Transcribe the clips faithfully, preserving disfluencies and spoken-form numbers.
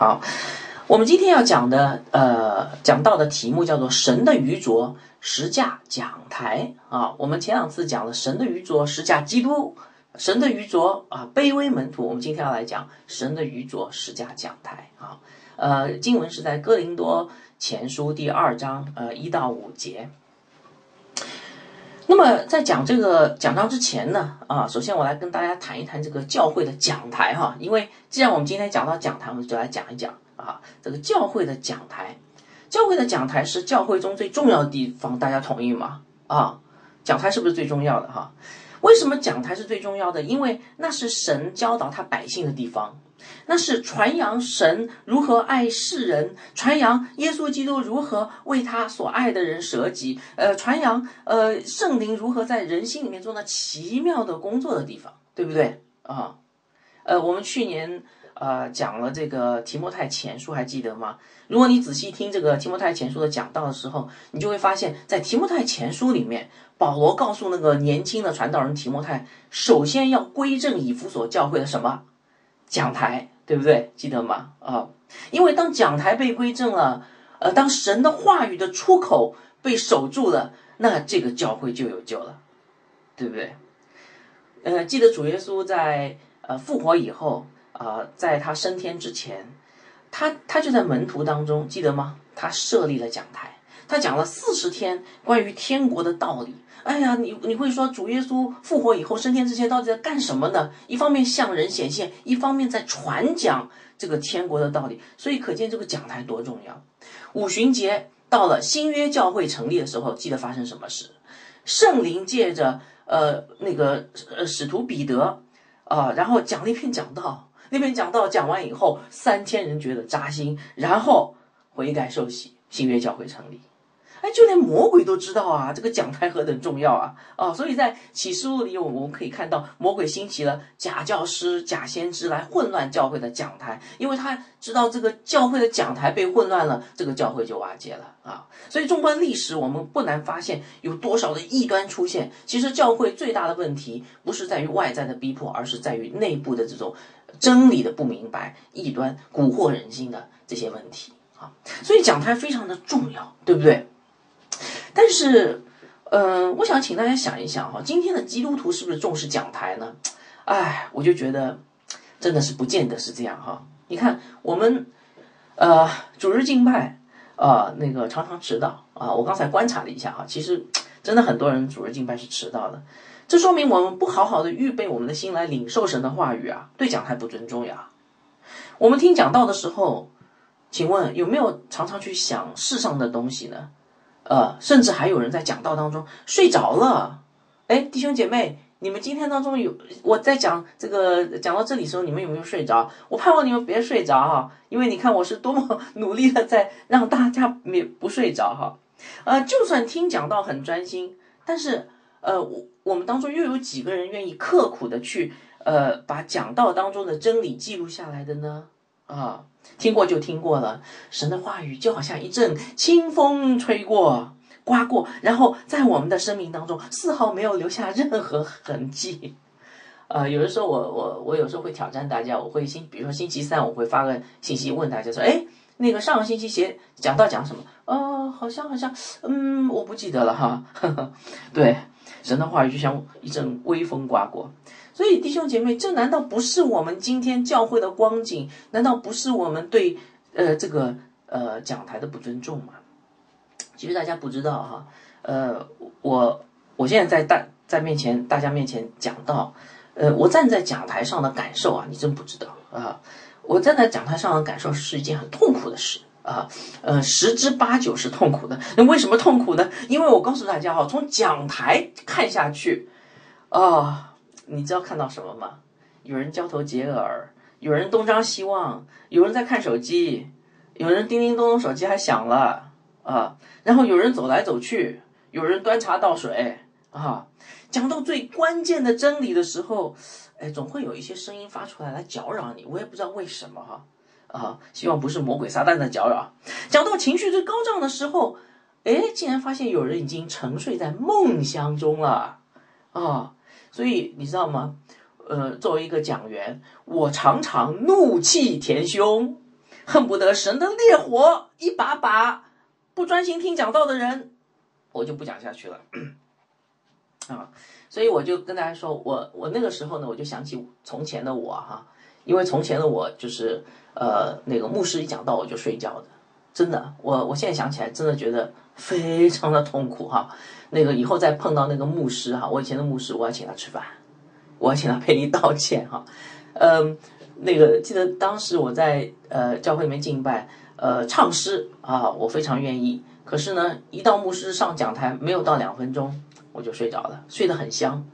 好，我们今天要讲的呃讲到的题目叫做神的愚拙实价讲台啊。我们前两次讲了神的愚拙实价基督，神的愚拙啊卑微门徒，我们今天要来讲神的愚拙实价讲台啊。呃，经文是在哥林多前书第二章呃一到五节。那么在讲这个讲章之前呢，啊，首先我来跟大家谈一谈这个教会的讲台哈，因为既然我们今天讲到讲台，我们就来讲一讲啊，这个教会的讲台。教会的讲台是教会中最重要的地方，大家同意吗？啊，讲台是不是最重要的哈？为什么讲台是最重要的？因为那是神教导他百姓的地方。那是传扬神如何爱世人，传扬耶稣基督如何为他所爱的人舍己，呃，传扬呃圣灵如何在人心里面做那奇妙的工作的地方，对不对啊？呃，我们去年呃讲了这个提摩太前书，还记得吗？如果你仔细听这个提摩太前书的讲道的时候，你就会发现，在提摩太前书里面，保罗告诉那个年轻的传道人提摩太，首先要归正以弗所教会的什么？讲台，对不对？记得吗？啊、哦，因为当讲台被归正了，呃，当神的话语的出口被守住了，那这个教会就有救了，对不对？呃，记得主耶稣在呃复活以后啊、呃，在他升天之前，他他就在门徒当中，记得吗？他设立了讲台，他讲了四十天关于天国的道理。哎呀，你你会说主耶稣复活以后升天之前到底在干什么呢？一方面向人显现，一方面在传讲这个天国的道理，所以可见这个讲台多重要。五旬节到了，新约教会成立的时候，记得发生什么事？圣灵借着呃那个呃使徒彼得啊、呃，然后讲了一篇讲道，那篇讲道讲完以后，三千人觉得扎心，然后悔改受洗，新约教会成立。哎，就连魔鬼都知道啊，这个讲台何等重要啊！啊、哦，所以在启示录里，我们可以看到魔鬼兴起了假教师、假先知来混乱教会的讲台，因为他知道这个教会的讲台被混乱了，这个教会就瓦解了啊！所以纵观历史，我们不难发现有多少的异端出现。其实教会最大的问题不是在于外在的逼迫，而是在于内部的这种真理的不明白、异端蛊惑人心的这些问题啊！所以讲台非常的重要，对不对？但是，呃，我想请大家想一想哈，今天的基督徒是不是重视讲台呢？哎，我就觉得真的是不见得是这样哈。你看，我们呃主日敬拜啊、呃，那个常常迟到啊。我刚才观察了一下哈，其实真的很多人主日敬拜是迟到的。这说明我们不好好的预备我们的心来领受神的话语啊，对讲台不尊重呀。我们听讲道的时候，请问有没有常常去想世上的东西呢？呃，甚至还有人在讲道当中睡着了。哎，弟兄姐妹，你们今天当中有我在讲这个讲到这里的时候，你们有没有睡着？我盼望你们别睡着哈，因为你看我是多么努力的在让大家也不睡着哈。呃，就算听讲道很专心，但是呃，我我们当中又有几个人愿意刻苦的去呃把讲道当中的真理记录下来的呢？啊，听过就听过了。神的话语就好像一阵清风吹过、刮过，然后在我们的生命当中丝毫没有留下任何痕迹。呃，有的时候我我我有时候会挑战大家，我会星，比如说星期三我会发个信息问大家说，哎，那个上个星期写讲到讲什么？呃，好像好像，嗯，我不记得了哈。呵呵对，神的话语就像一阵微风刮过。所以弟兄姐妹，这难道不是我们今天教会的光景？难道不是我们对呃这个呃讲台的不尊重吗？其实大家不知道哈，呃，我我现在在大在面前大家面前讲到，呃，我站在讲台上的感受啊，你真不知道啊！我站在讲台上的感受是一件很痛苦的事啊，呃，十之八九是痛苦的。那为什么痛苦呢？因为我告诉大家哈、啊，从讲台看下去，啊。你知道看到什么吗？有人交头接耳，有人东张西望，有人在看手机，有人叮叮咚咚手机还响了啊，然后有人走来走去，有人端茶倒水啊。讲到最关键的真理的时候，哎，总会有一些声音发出来来搅扰你，我也不知道为什么哈啊，希望不是魔鬼撒旦的搅扰。讲到情绪最高涨的时候，哎，竟然发现有人已经沉睡在梦乡中了啊。所以你知道吗？呃，作为一个讲员，我常常怒气填胸，恨不得神的烈火一把把不专心听讲道的人，我就不讲下去了啊。所以我就跟大家说，我我那个时候呢，我就想起从前的我哈、啊，因为从前的我就是呃那个牧师一讲道我就睡觉的，真的，我我现在想起来真的觉得非常的痛苦哈、啊。那个以后再碰到那个牧师哈、啊，我以前的牧师，我要请他吃饭，我要请他赔礼道歉哈、啊，嗯。那个记得当时我在呃教会里面敬拜，呃唱诗啊，我非常愿意。可是呢，一到牧师上讲台，没有到两分钟，我就睡着了，睡得很香。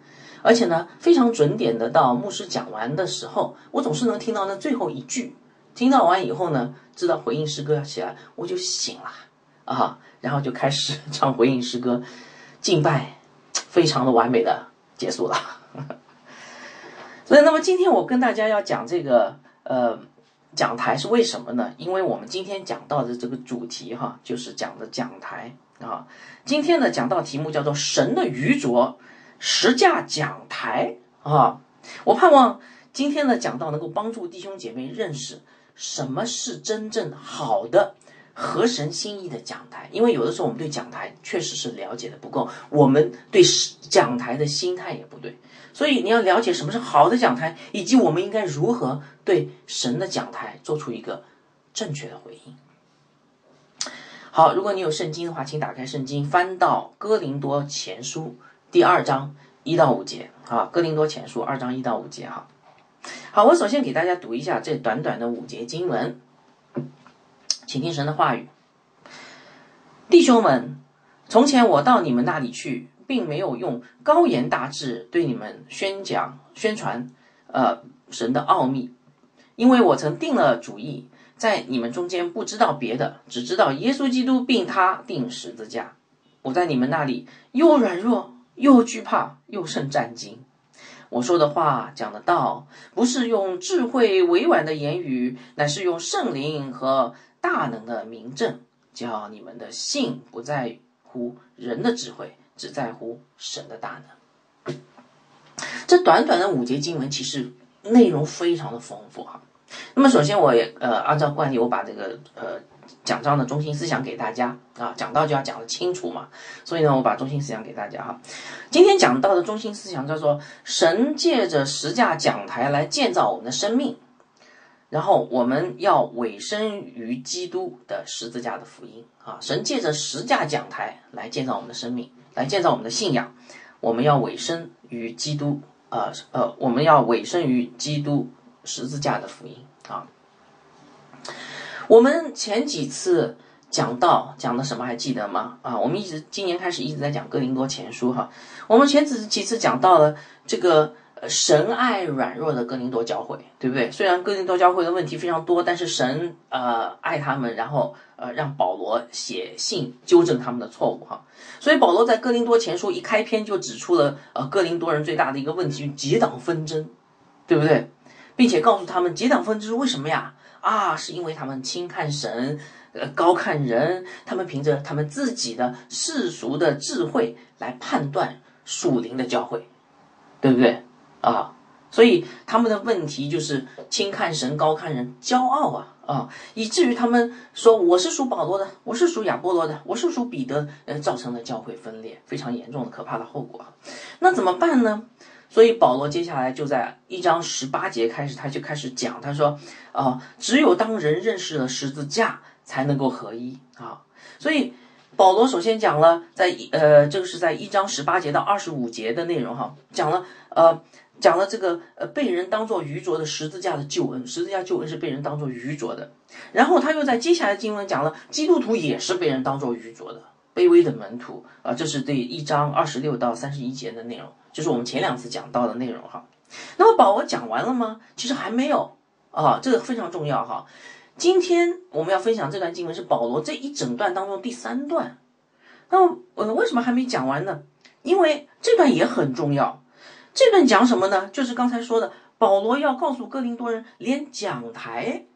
而且呢，非常准点的到牧师讲完的时候，我总是能听到那最后一句。听到完以后呢，知道回应诗歌起来，我就醒了啊，然后就开始唱回应诗歌，敬拜非常的完美的结束了。所以，那么今天我跟大家要讲这个呃讲台是为什么呢？因为我们今天讲到的这个主题哈，就是讲的讲台啊。今天呢讲到题目叫做“神的愚拙，实价讲台”啊。我盼望今天呢讲到能够帮助弟兄姐妹认识什么是真正好的合神心意的讲台，因为有的时候我们对讲台确实是了解的不够，我们对讲台的心态也不对。所以你要了解什么是好的讲台，以及我们应该如何对神的讲台做出一个正确的回应。好，如果你有圣经的话，请打开圣经，翻到哥林多前书第二章一到五节啊，哥林多前书二章一到五节哈。好，我首先给大家读一下这短短的五节经文，请听神的话语。弟兄们，从前我到你们那里去，并没有用高言大志对你们宣讲宣传呃神的奥秘，因为我曾定了主意，在你们中间不知道别的，只知道耶稣基督并他定十字架。我在你们那里又软弱又惧怕又甚战惊。我说的话讲的道，不是用智慧委婉的言语，乃是用圣灵和大能的明证，叫你们的信不在乎人的智慧，只在乎神的大能。这短短的五节经文其实内容非常的丰富哈。那么首先我也呃按照惯例，我把这个呃讲章的中心思想给大家啊，讲到就要讲得清楚嘛，所以呢我把中心思想给大家哈。今天讲到的中心思想叫做神借着实价讲台来建造我们的生命，然后我们要委身于基督的十字架的福音啊，神借着实价讲台来建造我们的生命，来建造我们的信仰，我们要委身于基督，呃呃，我们要委身于基督十字架的福音啊。我们前几次讲到讲的什么还记得吗？啊，我们一直今年开始一直在讲哥林多前书哈、啊。我们前几次讲到了这个神爱软弱的哥林多教会，对不对？虽然哥林多教会的问题非常多，但是神呃爱他们，然后呃让保罗写信纠正他们的错误哈。所以保罗在哥林多前书一开篇就指出了呃哥林多人最大的一个问题，结党纷争，对不对？并且告诉他们结党纷争是为什么呀？啊，是因为他们轻看神，呃高看人，他们凭着他们自己的世俗的智慧来判断属灵的教会，对不对？啊，所以他们的问题就是轻看神高看人，骄傲啊啊，以至于他们说我是属保罗的，我是属亚波罗的，我是属彼得，呃，造成了教会分裂，非常严重的可怕的后果啊。那怎么办呢？所以保罗接下来就在一章十八节开始，他就开始讲，他说啊，只有当人认识了十字架，才能够合一啊。所以保罗首先讲了在，在呃，这个是在一章十八节到二十五节的内容哈，讲了呃。讲了这个呃被人当作愚拙的十字架的救恩，十字架救恩是被人当作愚拙的。然后他又在接下来的经文讲了基督徒也是被人当作愚拙的，卑微的门徒啊、呃，这是对一章二十六到三十一节的内容，就是我们前两次讲到的内容哈。那么保罗讲完了吗？其实还没有啊，这个非常重要哈。今天我们要分享这段经文是保罗这一整段当中第三段。那么呃为什么还没讲完呢？因为这段也很重要。这段讲什么呢？就是刚才说的，保罗要告诉哥林多人，连讲台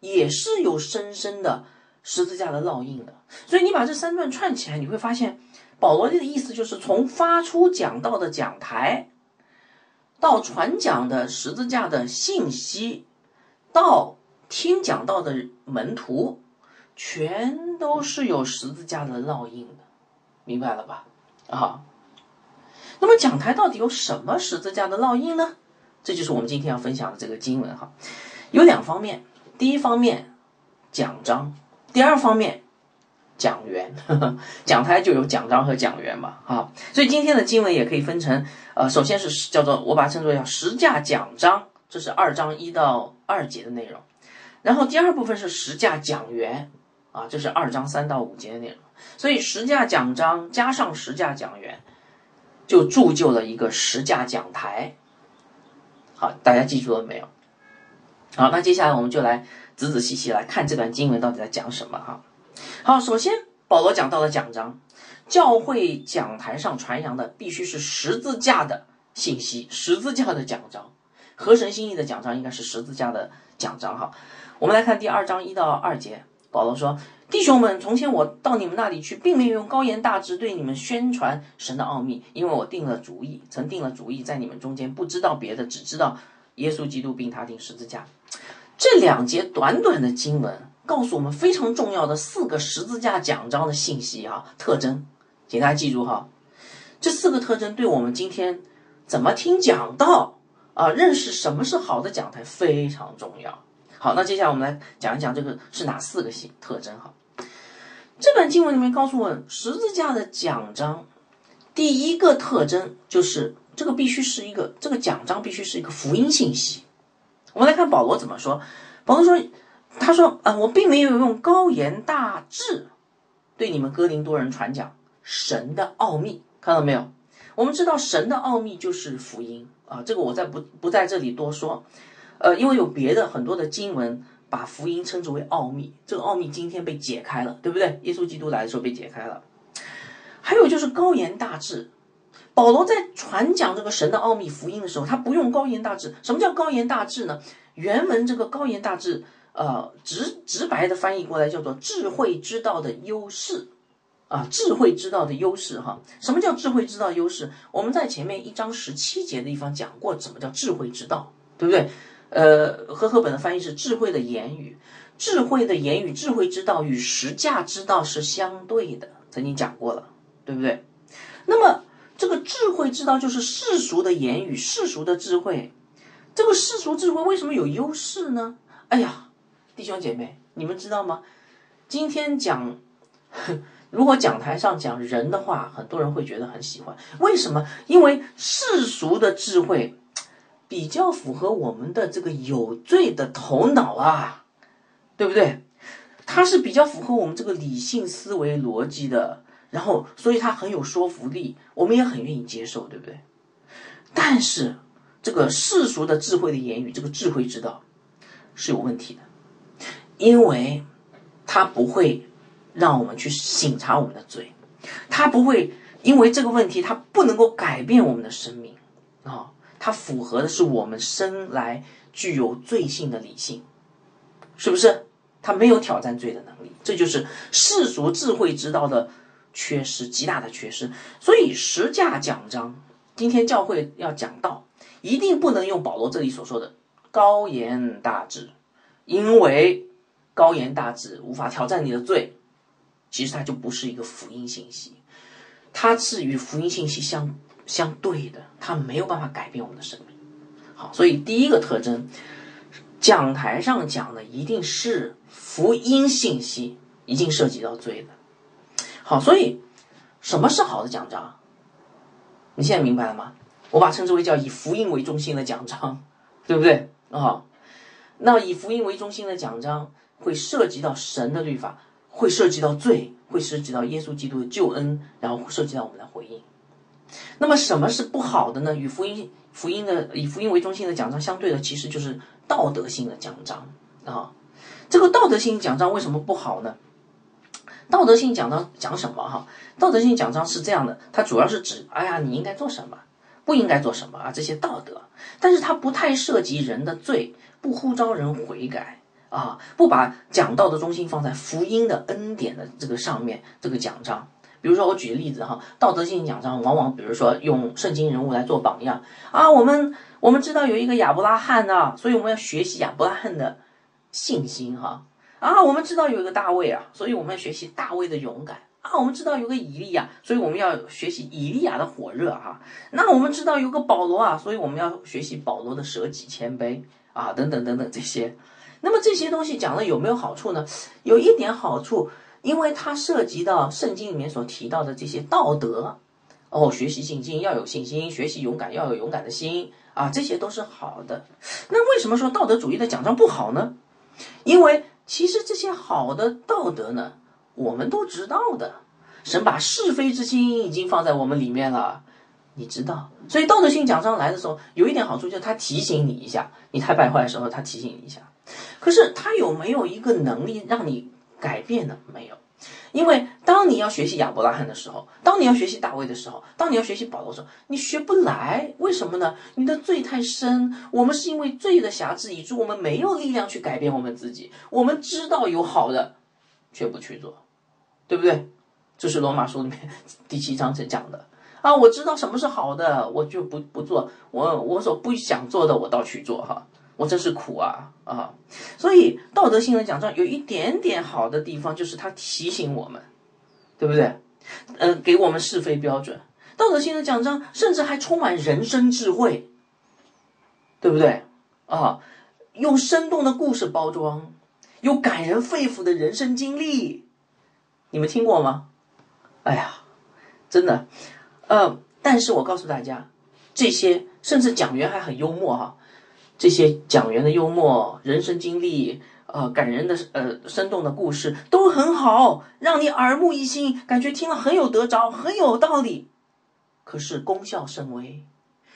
也是有深深的十字架的烙印的。所以你把这三段串起来，你会发现，保罗的意思就是从发出讲道的讲台，到传讲的十字架的信息，到听讲道的门徒全都是有十字架的烙印的，明白了吧？啊，那么讲台到底有什么十字架的烙印呢？这就是我们今天要分享的这个经文哈，有两方面，第一方面讲章，第二方面讲员。呵呵，讲台就有讲章和讲员嘛，啊，所以今天的经文也可以分成，呃，首先是叫做我把它称作叫十字架讲章，这是二章一到二节的内容。然后第二部分是十字架讲员啊，这是二章三到五节的内容。所以十字架讲章加上十字架讲员，就铸就了一个十字架讲台。好，大家记住了没有？好，那接下来我们就来仔仔细细来看这段经文到底在讲什么哈。好，首先保罗讲到了讲章，教会讲台上传扬的必须是十字架的信息，十字架的讲章，合神心意的讲章应该是十字架的讲章哈。我们来看第二章一到二节，保罗说：“弟兄们，从前我到你们那里去，并没有用高言大智对你们宣传神的奥秘，因为我定了主意，曾定了主意，在你们中间不知道别的，只知道耶稣基督并他钉十字架。”这两节短短的经文告诉我们非常重要的四个十字架讲章的信息啊，特征，请大家记住哈。这四个特征对我们今天怎么听讲道啊，认识什么是好的讲台非常重要。好，那接下来我们来讲一讲这个是哪四个特征哈。这本经文里面告诉我们，十字架的讲章第一个特征就是这个必须是一个这个讲章必须是一个福音信息。我们来看保罗怎么说。保罗说，他说啊、呃，我并没有用高言大智对你们哥林多人传讲神的奥秘，看到没有？我们知道神的奥秘就是福音啊，这个我在不不在这里多说，呃，因为有别的很多的经文把福音称之为奥秘，这个奥秘今天被解开了，对不对？耶稣基督来的时候被解开了。还有就是高言大智，保罗在传讲这个神的奥秘福音的时候，他不用高言大智。什么叫高言大智呢？原文这个高言大智呃，直直白的翻译过来叫做智慧之道的优势啊，智慧之道的优势哈。什么叫智慧之道的优势？我们在前面一章十七节的地方讲过，什么叫智慧之道，对不对？呃，和合本的翻译是智慧的言语，智慧的言语，智慧之道与实价之道是相对的，曾经讲过了，对不对？那么这个智慧之道就是世俗的言语，世俗的智慧，这个世俗智慧为什么有优势呢？哎呀，弟兄姐妹，你们知道吗？今天讲，如果讲台上讲人的话，很多人会觉得很喜欢。为什么？因为世俗的智慧比较符合我们的这个有罪的头脑啊，对不对？它是比较符合我们这个理性思维逻辑的，然后所以它很有说服力，我们也很愿意接受，对不对？但是这个世俗的智慧的言语，这个智慧之道是有问题的。因为它不会让我们去省察我们的罪，它不会，因为这个问题它不能够改变我们的生命啊、哦，它符合的是我们生来具有罪性的理性，是不是？它没有挑战罪的能力，这就是世俗智慧之道的缺失，极大的缺失。所以十字架讲章，今天教会要讲道，一定不能用保罗这里所说的高言大智，因为高言大智无法挑战你的罪，其实它就不是一个福音信息，它是与福音信息相相对的，它没有办法改变我们的生命。好，所以第一个特征，讲台上讲的一定是福音信息，已经涉及到罪了。好，所以什么是好的讲章？你现在明白了吗？我把称之为叫以福音为中心的讲章，对不对啊、哦？那以福音为中心的讲章，会涉及到神的律法，会涉及到罪，会涉及到耶稣基督的救恩，然后涉及到我们的回应。那么什么是不好的呢？与福音福音的以福音为中心的讲章相对的，其实就是道德性的讲章啊。这个道德性讲章为什么不好呢？道德性讲章讲什么哈、啊？道德性讲章是这样的，它主要是指哎呀你应该做什么，不应该做什么啊这些道德，但是它不太涉及人的罪，不呼召人悔改。啊，不把讲道的中心放在福音的恩典的这个上面，这个讲章，比如说我举例子哈，道德性讲章往往比如说用圣经人物来做榜样啊，我们我们知道有一个亚伯拉罕啊，所以我们要学习亚伯拉罕的信心哈啊，我们知道有一个大卫啊，所以我们要学习大卫的勇敢啊。我们知道有个以利亚，所以我们要学习以利亚的火热哈、啊。那我们知道有个保罗啊，所以我们要学习保罗的舍己谦卑啊，等等等等这些。那么这些东西讲了有没有好处呢？有一点好处，因为它涉及到圣经里面所提到的这些道德。哦，学习信心要有信心，学习勇敢要有勇敢的心啊，这些都是好的。那为什么说道德主义的奖章不好呢？因为其实这些好的道德呢，我们都知道的。神把是非之心已经放在我们里面了，你知道。所以道德性奖章来的时候，有一点好处就是它提醒你一下，你太败坏的时候，它提醒你一下。可是它有没有一个能力让你改变呢？没有。因为当你要学习亚伯拉罕的时候，当你要学习大卫的时候，当你要学习保罗的时候，你学不来。为什么呢？你的罪太深，我们是因为罪的辖制，以致我们没有力量去改变我们自己。我们知道有好的，却不去做，对不对？这是罗马书里面第七章讲的啊。我知道什么是好的，我就不不做，我我所不想做的，我倒去做哈。我真是苦啊啊！所以道德性的奖章有一点点好的地方，就是它提醒我们，对不对？嗯、呃，给我们是非标准。道德性的奖章甚至还充满人生智慧，对不对？啊，用生动的故事包装，有感人肺腑的人生经历，你们听过吗？哎呀，真的，呃，但是我告诉大家，这些甚至讲员还很幽默哈、啊。这些讲员的幽默、人生经历、呃感人的、呃生动的故事都很好，让你耳目一新，感觉听了很有得着，很有道理。可是功效甚微，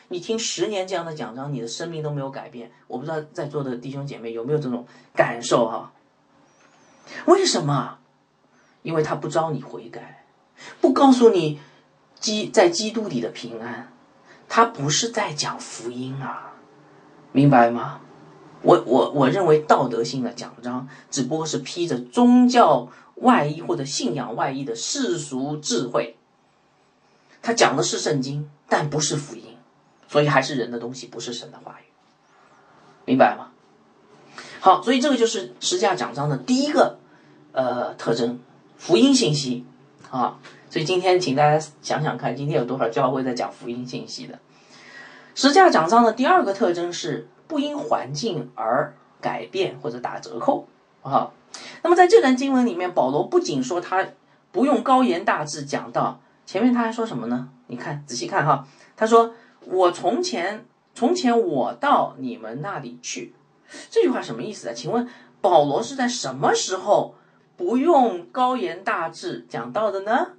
你听十年这样的讲章，你的生命都没有改变。我不知道在座的弟兄姐妹有没有这种感受哈、啊？为什么？因为他不招你悔改，不告诉你基在基督里的平安，他不是在讲福音啊。明白吗？我我我认为道德性的奖章只不过是披着宗教外衣或者信仰外衣的世俗智慧，它讲的是圣经，但不是福音，所以还是人的东西，不是神的话语，明白吗？好，所以这个就是十架奖章的第一个呃特征，福音信息啊。所以今天请大家想想看，今天有多少教会在讲福音信息的？十架奖章的第二个特征是不因环境而改变或者打折扣啊。那么在这段经文里面，保罗不仅说他不用高言大志讲道，前面他还说什么呢？你看，仔细看哈，他说：“我从前，从前我到你们那里去。”这句话什么意思啊？请问保罗是在什么时候不用高言大志讲道的呢？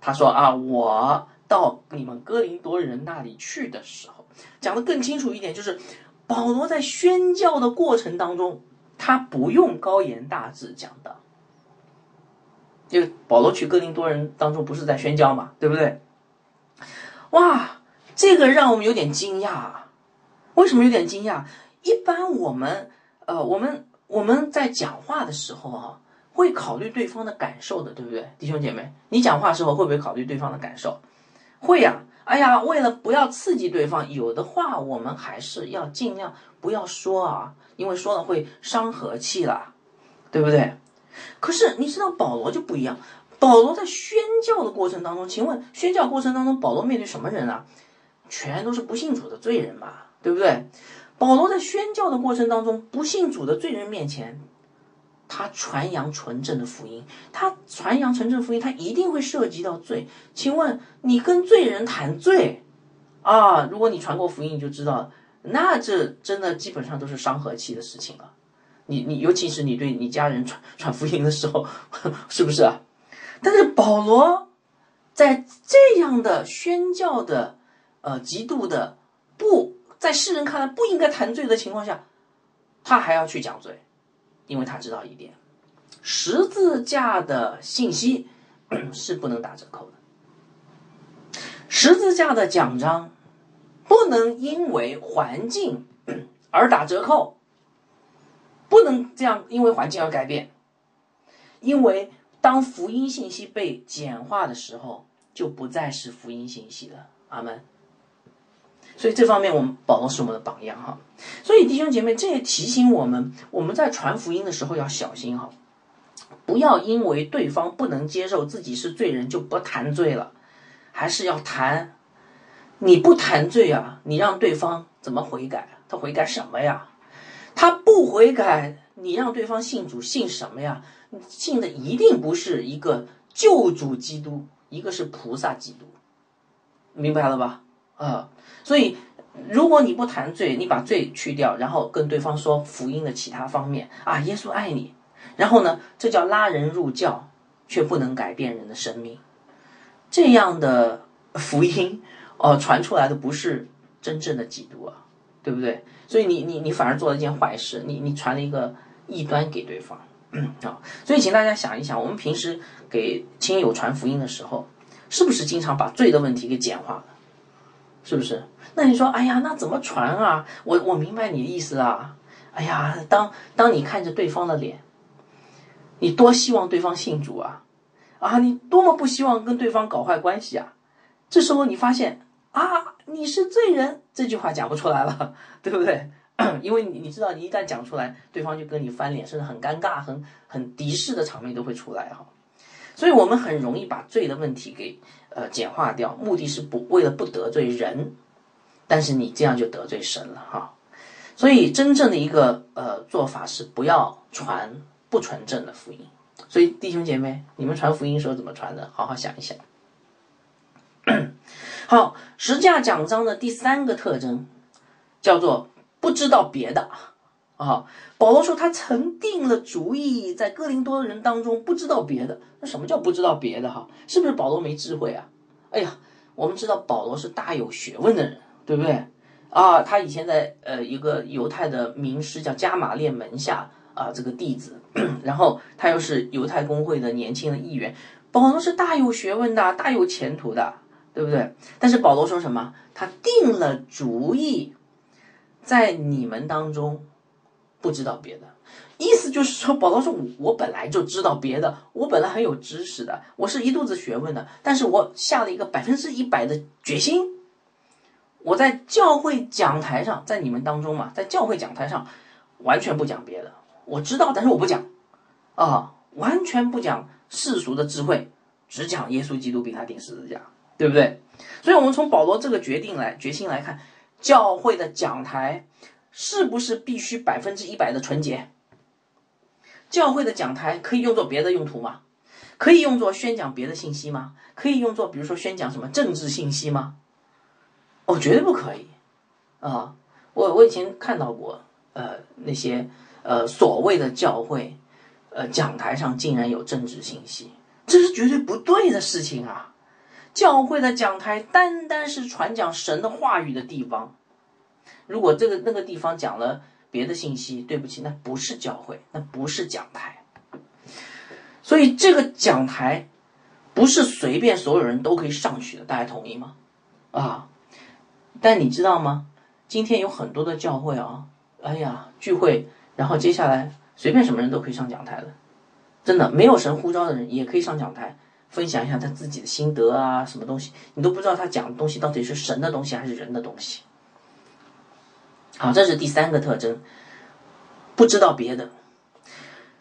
他说啊，我。到你们哥林多人那里去的时候，讲得更清楚一点，就是保罗在宣教的过程当中，他不用高言大志讲的，因为保罗去哥林多人当中不是在宣教嘛，对不对？哇，这个让我们有点惊讶。为什么有点惊讶？一般我们呃，我们我们在讲话的时候啊，会考虑对方的感受的，对不对，弟兄姐妹？你讲话的时候会不会考虑对方的感受？会呀、啊，哎呀，为了不要刺激对方，有的话我们还是要尽量不要说啊，因为说了会伤和气啦，对不对？可是你知道保罗就不一样，保罗在宣教的过程当中，请问宣教过程当中，保罗面对什么人啊？全都是不信主的罪人嘛，对不对？保罗在宣教的过程当中，不信主的罪人面前，他传扬纯正的福音，他传扬纯正福音，他一定会涉及到罪。请问你跟罪人谈罪啊？如果你传过福音，你就知道，那这真的基本上都是伤和气的事情了。你你，尤其是你对你家人传传福音的时候，是不是啊？但是保罗在这样的宣教的呃极度的不在世人看来不应该谈罪的情况下，他还要去讲罪。因为他知道一点，十字架的信息是不能打折扣的，十字架的奖章不能因为环境而打折扣，不能这样因为环境而改变，因为当福音信息被简化的时候，就不再是福音信息了。阿们。所以这方面我们保罗是我们的榜样哈。所以弟兄姐妹，这也提醒我们，我们在传福音的时候要小心哈，不要因为对方不能接受自己是罪人就不谈罪了，还是要谈。你不谈罪啊，你让对方怎么悔改？他悔改什么呀？他不悔改，你让对方信主信什么呀？信的一定不是一个救主基督，一个是菩萨基督，明白了吧？啊、呃，所以如果你不谈罪，你把罪去掉，然后跟对方说福音的其他方面啊，耶稣爱你，然后呢，这叫拉人入教，却不能改变人的生命，这样的福音哦、呃，传出来的不是真正的基督啊，对不对？所以你你你反而做了一件坏事，你你传了一个异端给对方。嗯啊、所以请大家想一想，我们平时给亲友传福音的时候，是不是经常把罪的问题给简化了？是不是？那你说，哎呀，那怎么传啊？我我明白你的意思啊。哎呀，当当你看着对方的脸，你多希望对方信主啊！啊，你多么不希望跟对方搞坏关系啊！这时候你发现啊，你是罪人，这句话讲不出来了，对不对？因为你你知道，你一旦讲出来，对方就跟你翻脸，甚至很尴尬、很很敌视的场面都会出来哈。所以我们很容易把罪的问题给呃简化掉，目的是不为了不得罪人，但是你这样就得罪神了哈。所以真正的一个呃做法是不要传不纯正的福音。所以弟兄姐妹，你们传福音时候怎么传的？好好想一想。好，十架奖章的第三个特征叫做。不知道别的啊，保罗说他曾定了主意，在哥林多人当中不知道别的。那什么叫不知道别的哈？是不是保罗没智慧啊？哎呀，我们知道保罗是大有学问的人，对不对啊？他以前在呃一个犹太的名师叫加马列门下啊、呃、这个弟子，然后他又是犹太公会的年轻的议员，保罗是大有学问的，大有前途的，对不对？但是保罗说什么？他定了主意。在你们当中不知道别的，意思就是说，保罗说我本来就知道别的，我本来很有知识的，我是一肚子学问的，但是我下了一个百分之一百的决心，我在教会讲台上，在你们当中嘛，在教会讲台上完全不讲别的，我知道，但是我不讲啊，完全不讲世俗的智慧，只讲耶稣基督并他钉十字架，对不对？所以我们从保罗这个决定来决心来看。教会的讲台是不是必须百分之一百的纯洁？教会的讲台可以用作别的用途吗？可以用作宣讲别的信息吗？可以用作比如说宣讲什么政治信息吗？哦，绝对不可以啊！我我以前看到过，呃，那些呃所谓的教会，呃讲台上竟然有政治信息，这是绝对不对的事情啊！教会的讲台单单是传讲神的话语的地方，如果这个那个地方讲了别的信息，对不起，那不是教会，那不是讲台。所以这个讲台不是随便所有人都可以上去的，大家同意吗？啊，但你知道吗？今天有很多的教会啊，哎呀，聚会，然后接下来随便什么人都可以上讲台了，真的，没有神呼召的人也可以上讲台。分享一下他自己的心得啊，什么东西你都不知道，他讲的东西到底是神的东西还是人的东西。好，这是第三个特征，不知道别的。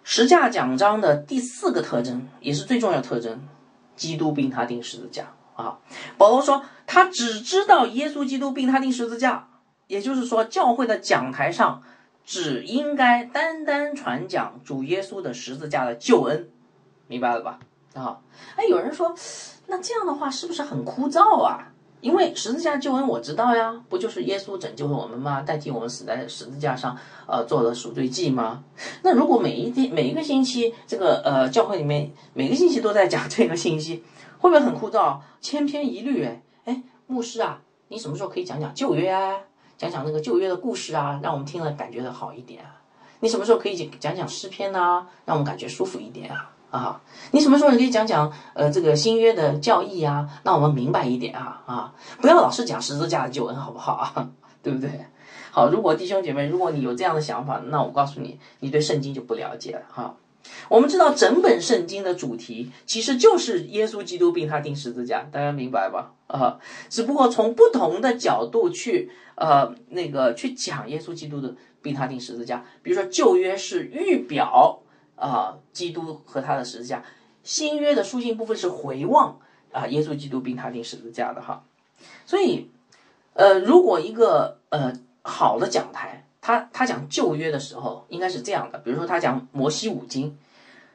十架奖章的第四个特征也是最重要的特征，基督并他钉十字架啊。保罗说他只知道耶稣基督并他钉十字架，也就是说教会的讲台上只应该单单传讲主耶稣的十字架的救恩，明白了吧？啊，哎，有人说，那这样的话是不是很枯燥啊？因为十字架救恩我知道呀，不就是耶稣拯救了我们吗？代替我们死在十字架上，呃，做了赎罪祭吗？那如果每一天、每一个星期，这个呃教会里面每个星期都在讲这个信息，会不会很枯燥？千篇一律哎哎，牧师啊，你什么时候可以讲讲旧约啊？讲讲那个旧约的故事啊，让我们听了感觉的好一点啊？你什么时候可以讲讲诗篇啊，让我们感觉舒服一点啊？啊，你什么时候你可以讲讲呃这个新约的教义啊，让我们明白一点啊啊！不要老是讲十字架的救恩，好不好啊？对不对？好，如果弟兄姐妹，如果你有这样的想法，那我告诉你，你对圣经就不了解了哈、啊。我们知道整本圣经的主题其实就是耶稣基督并他钉十字架，大家明白吧？啊，只不过从不同的角度去呃那个去讲耶稣基督的并他钉十字架。比如说旧约是预表啊、呃、基督和他的十字架，新约的书信部分是回望啊、呃、耶稣基督并他钉十字架的哈。所以呃如果一个呃好的讲台，他他讲旧约的时候应该是这样的，比如说他讲摩西五经，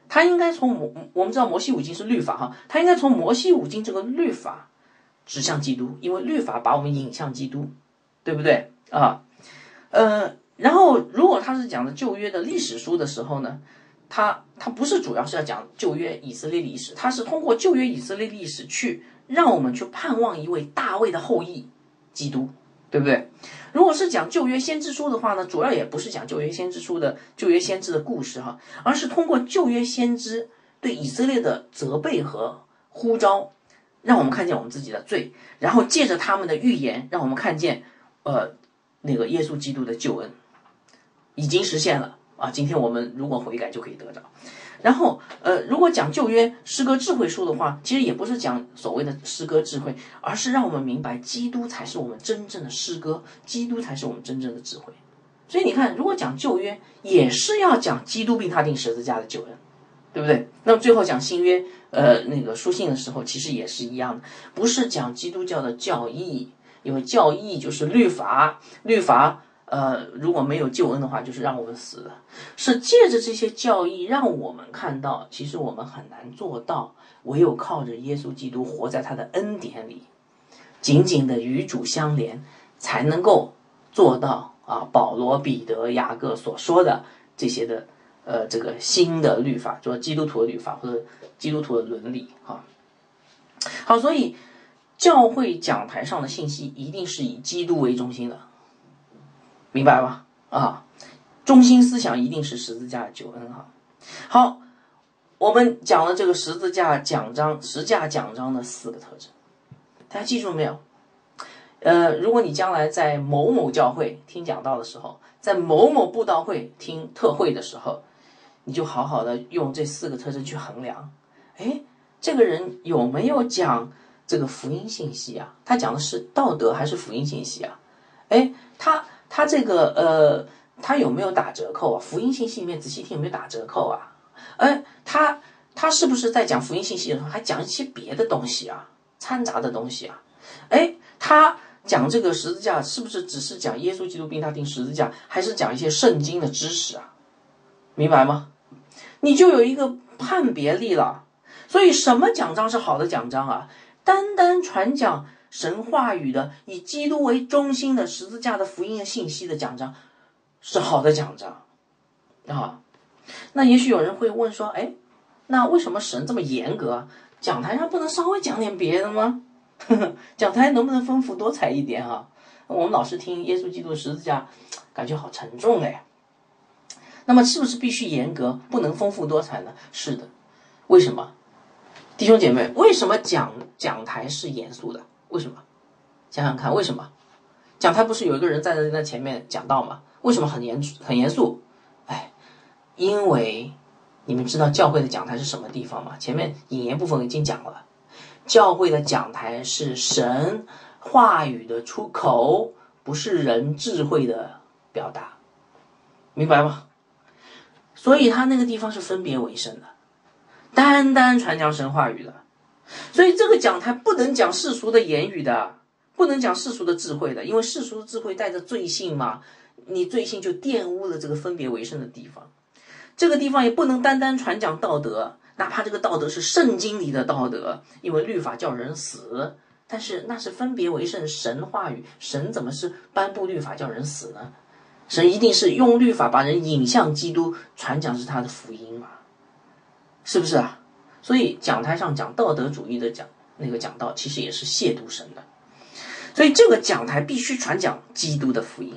他应该从摩我们知道摩西五经是律法哈，他应该从摩西五经这个律法指向基督，因为律法把我们引向基督，对不对啊？呃，然后如果他是讲的旧约的历史书的时候呢，他他不是主要是要讲旧约以色列历史，他是通过旧约以色列历史去让我们去盼望一位大卫的后裔基督，对不对？如果是讲旧约先知书的话呢，主要也不是讲旧约先知书的旧约先知的故事哈，而是通过旧约先知对以色列的责备和呼召，让我们看见我们自己的罪，然后借着他们的预言，让我们看见呃那个耶稣基督的救恩已经实现了啊，今天我们如果悔改就可以得着。然后呃如果讲旧约诗歌智慧书的话，其实也不是讲所谓的诗歌智慧，而是让我们明白基督才是我们真正的诗歌，基督才是我们真正的智慧。所以你看，如果讲旧约也是要讲基督并他钉十字架的救恩，对不对？那么最后讲新约呃那个书信的时候，其实也是一样的，不是讲基督教的教义，因为教义就是律法，律法呃，如果没有救恩的话，就是让我们死了。是借着这些教义，让我们看到，其实我们很难做到，唯有靠着耶稣基督活在他的恩典里，紧紧的与主相连，才能够做到啊。保罗、彼得、雅各所说的这些的，呃，这个新的律法，就是基督徒的律法或者基督徒的伦理啊。好，所以教会讲台上的信息一定是以基督为中心的。明白吧？啊，中心思想一定是十字架的救恩哈。好，我们讲了这个十字架讲章，十字架讲章的四个特征，大家记住没有？呃，如果你将来在某某教会听讲道的时候，在某某布道会听特会的时候，你就好好的用这四个特征去衡量，哎，这个人有没有讲这个福音信息啊？他讲的是道德还是福音信息啊？哎，他。他这个呃，他有没有打折扣啊？福音信息里面仔细听有没有打折扣啊？哎，他他是不是在讲福音信息的时候还讲一些别的东西啊？掺杂的东西啊？哎，他讲这个十字架是不是只是讲耶稣基督并他钉十字架，还是讲一些圣经的知识啊？明白吗？你就有一个判别力了。所以什么讲章是好的讲章啊？单单传讲神话语的以基督为中心的十字架的福音的信息的讲章是好的讲章啊。那也许有人会问说，哎，那为什么神这么严格，讲台上不能稍微讲点别的吗？呵呵，讲台能不能丰富多彩一点啊？我们老是听耶稣基督十字架感觉好沉重哎。那么是不是必须严格不能丰富多彩呢？是的。为什么？弟兄姐妹，为什么讲讲台是严肃的？为什么？想想看，为什么讲台不是有一个人站在那前面讲道吗？为什么很严很严肃？哎，因为你们知道教会的讲台是什么地方吗？前面引言部分已经讲了，教会的讲台是神话语的出口，不是人智慧的表达，明白吗？所以他那个地方是分别为圣的，单单传讲神话语的。所以这个讲台不能讲世俗的言语的，不能讲世俗的智慧的，因为世俗的智慧带着罪性嘛，你罪性就玷污了这个分别为圣的地方。这个地方也不能单单传讲道德，哪怕这个道德是圣经里的道德，因为律法叫人死，但是那是分别为圣神话语，神怎么是颁布律法叫人死呢？神一定是用律法把人引向基督，传讲是他的福音嘛，是不是啊？所以讲台上讲道德主义的讲那个讲道，其实也是亵渎神的。所以这个讲台必须传讲基督的福音，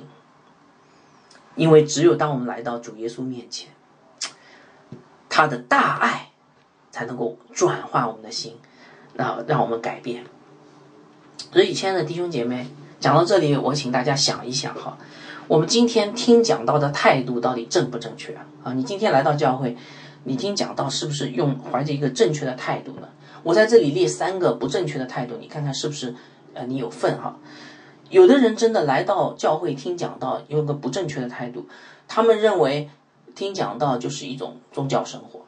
因为只有当我们来到主耶稣面前，他的大爱才能够转化我们的心，那让我们改变。所以亲爱的弟兄姐妹，讲到这里，我请大家想一想哈，我们今天听讲道的态度到底正不正确啊？你今天来到教会，已经讲到是不是用怀着一个正确的态度呢？我在这里列三个不正确的态度，你看看是不是呃你有份哈？有的人真的来到教会听讲道，有个不正确的态度，他们认为听讲道就是一种宗教生活，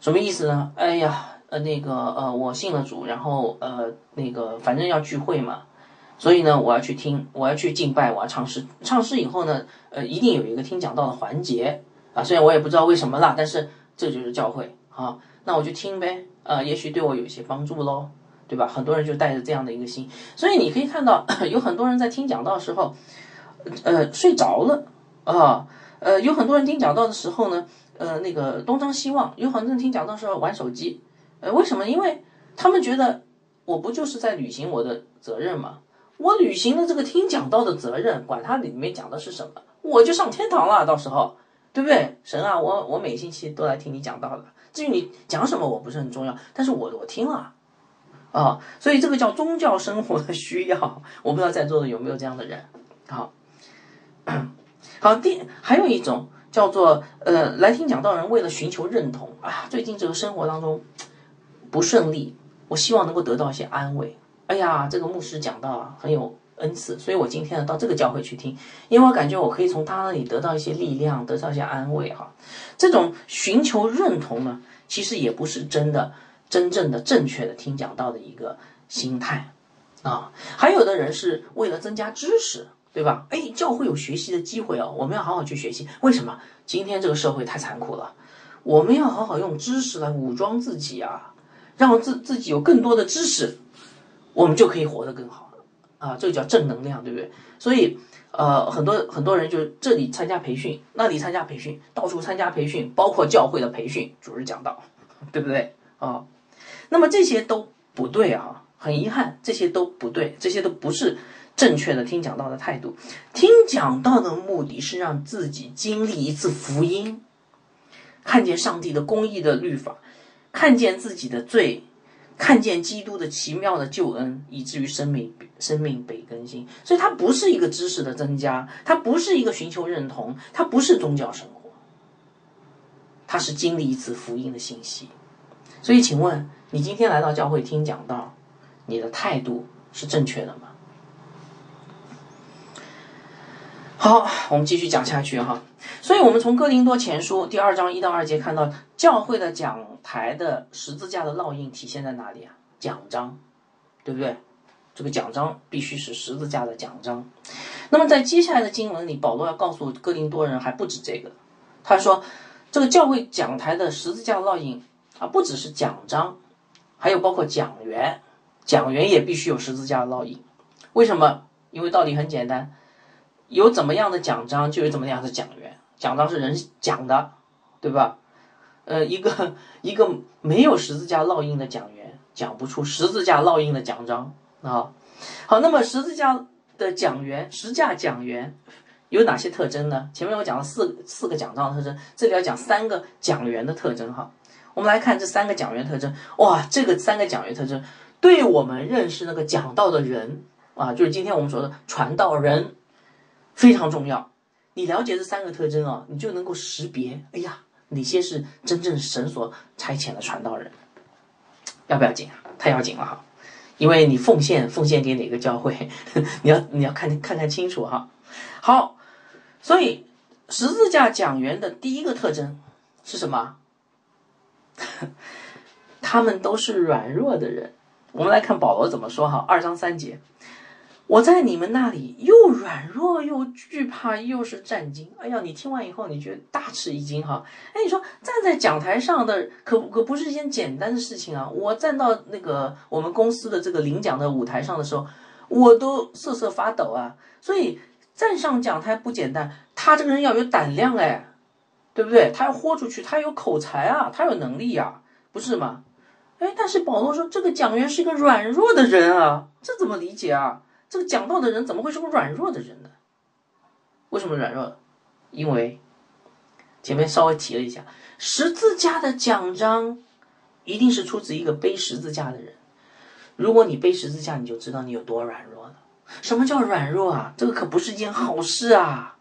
什么意思呢？哎呀。呃，那个，呃，我信了主，然后，呃，那个，反正要聚会嘛，所以呢，我要去听，我要去敬拜，我要唱诗，唱诗以后呢，呃，一定有一个听讲道的环节啊，虽然我也不知道为什么啦，但是这就是教会啊，那我就听呗，呃，也许对我有一些帮助咯，对吧？很多人就带着这样的一个心，所以你可以看到，有很多人在听讲道的时候，呃，睡着了啊，呃，有很多人听讲道的时候呢，呃，那个东张西望，有很多人听讲道的时候玩手机。呃，为什么？因为他们觉得我不就是在履行我的责任吗？我履行了这个听讲道的责任，管他里面讲的是什么，我就上天堂了，到时候，对不对？神啊，我我每星期都来听你讲道了，至于你讲什么我不是很重要，但是我我听了啊，所以这个叫宗教生活的需要。我不知道在座的有没有这样的人？好，好，第还有一种叫做呃，来听讲道人为了寻求认同啊，最近这个生活当中。不顺利，我希望能够得到一些安慰。哎呀，这个牧师讲到很有恩赐，所以我今天呢到这个教会去听，因为我感觉我可以从他那里得到一些力量，得到一些安慰哈。这种寻求认同呢，其实也不是真的、真正的、正确的听讲道的一个心态啊。还有的人是为了增加知识，对吧？哎，教会有学习的机会哦，我们要好好去学习。为什么？今天这个社会太残酷了，我们要好好用知识来武装自己啊。让自自己有更多的知识，我们就可以活得更好啊！这个叫正能量，对不对？所以，呃，很多很多人就这里参加培训，那里参加培训，到处参加培训，包括教会的培训，主日讲道，对不对啊？那么这些都不对啊！很遗憾，这些都不对，这些都不是正确的听讲道的态度。听讲道的目的是让自己经历一次福音，看见上帝的公义的律法。看见自己的罪，看见基督的奇妙的救恩，以至于生命生命被更新。所以它不是一个知识的增加，它不是一个寻求认同，它不是宗教生活，它是经历一次福音的信息。所以请问你今天来到教会听讲道，你的态度是正确的吗？好，我们继续讲下去哈。所以我们从哥林多前书第二章一到二节看到，教会的讲台的十字架的烙印体现在哪里啊？奖章，对不对？这个奖章必须是十字架的奖章。那么在接下来的经文里，保罗要告诉哥林多人还不止这个，他说这个教会讲台的十字架烙印啊，不只是奖章，还有包括讲员，讲员也必须有十字架的烙印。为什么？因为道理很简单。有怎么样的奖章，就有怎么样的讲员。奖章是人讲的，对吧？呃，一个一个没有十字架烙印的讲员，讲不出十字架烙印的奖章啊。好，那么十字架的讲员，十字架讲员有哪些特征呢？前面我讲了四四个奖章的特征，这里要讲三个讲员的特征哈。我们来看这三个讲员特征。哇，这个三个讲员特征，对我们认识那个讲道的人啊，就是今天我们说的传道人。非常重要，你了解这三个特征啊，你就能够识别，哎呀，哪些是真正神所差遣的传道人，要不要紧啊？太要紧了哈，因为你奉献奉献给哪个教会，你要你要看看看清楚哈。好，所以十字架讲员的第一个特征是什么？他们都是软弱的人。我们来看保罗怎么说哈，二章三节。我在你们那里又软弱又惧怕又是战惊。哎呀，你听完以后你觉得大吃一惊哈。哎，你说站在讲台上的可可不是一件简单的事情啊。我站到那个我们公司的这个领奖的舞台上的时候，我都瑟瑟发抖啊。所以站上讲台不简单，他这个人要有胆量哎，对不对？他要豁出去，他有口才啊，他有能力啊，不是吗？哎，但是保罗说这个讲员是一个软弱的人啊，这怎么理解啊？这个讲道的人怎么会是个软弱的人呢？为什么软弱？因为前面稍微提了一下，十字架的奖章一定是出自一个背十字架的人。如果你背十字架，你就知道你有多软弱了。什么叫软弱啊？这个可不是一件好事啊！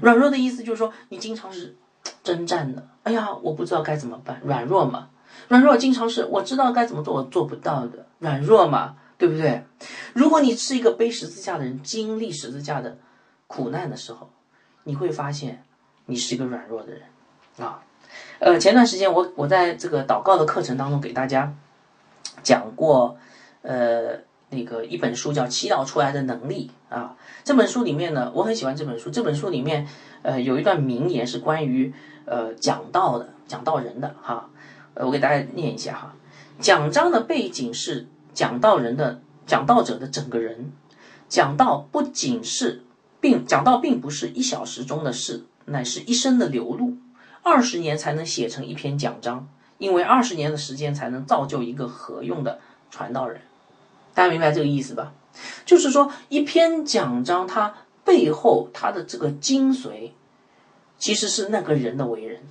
软弱的意思就是说，你经常是征战了，哎呀，我不知道该怎么办，软弱嘛，软弱经常是我知道该怎么做，我做不到的，软弱嘛，对不对？如果你是一个背十字架的人，经历十字架的苦难的时候，你会发现你是一个软弱的人啊。呃，前段时间我我在这个祷告的课程当中给大家讲过，呃，那个一本书叫《祈祷出来的能力》啊。这本书里面呢，我很喜欢这本书。这本书里面，呃，有一段名言是关于呃讲道的，讲道人的哈、啊。呃，我给大家念一下哈。讲章的背景是讲道人的讲道者的整个人，讲道不仅是并讲道并不是一小时中的事，乃是一生的流露。二十年才能写成一篇讲章，因为二十年的时间才能造就一个合用的传道人。大家明白这个意思吧？就是说，一篇讲章它背后它的这个精髓，其实是那个人的为人。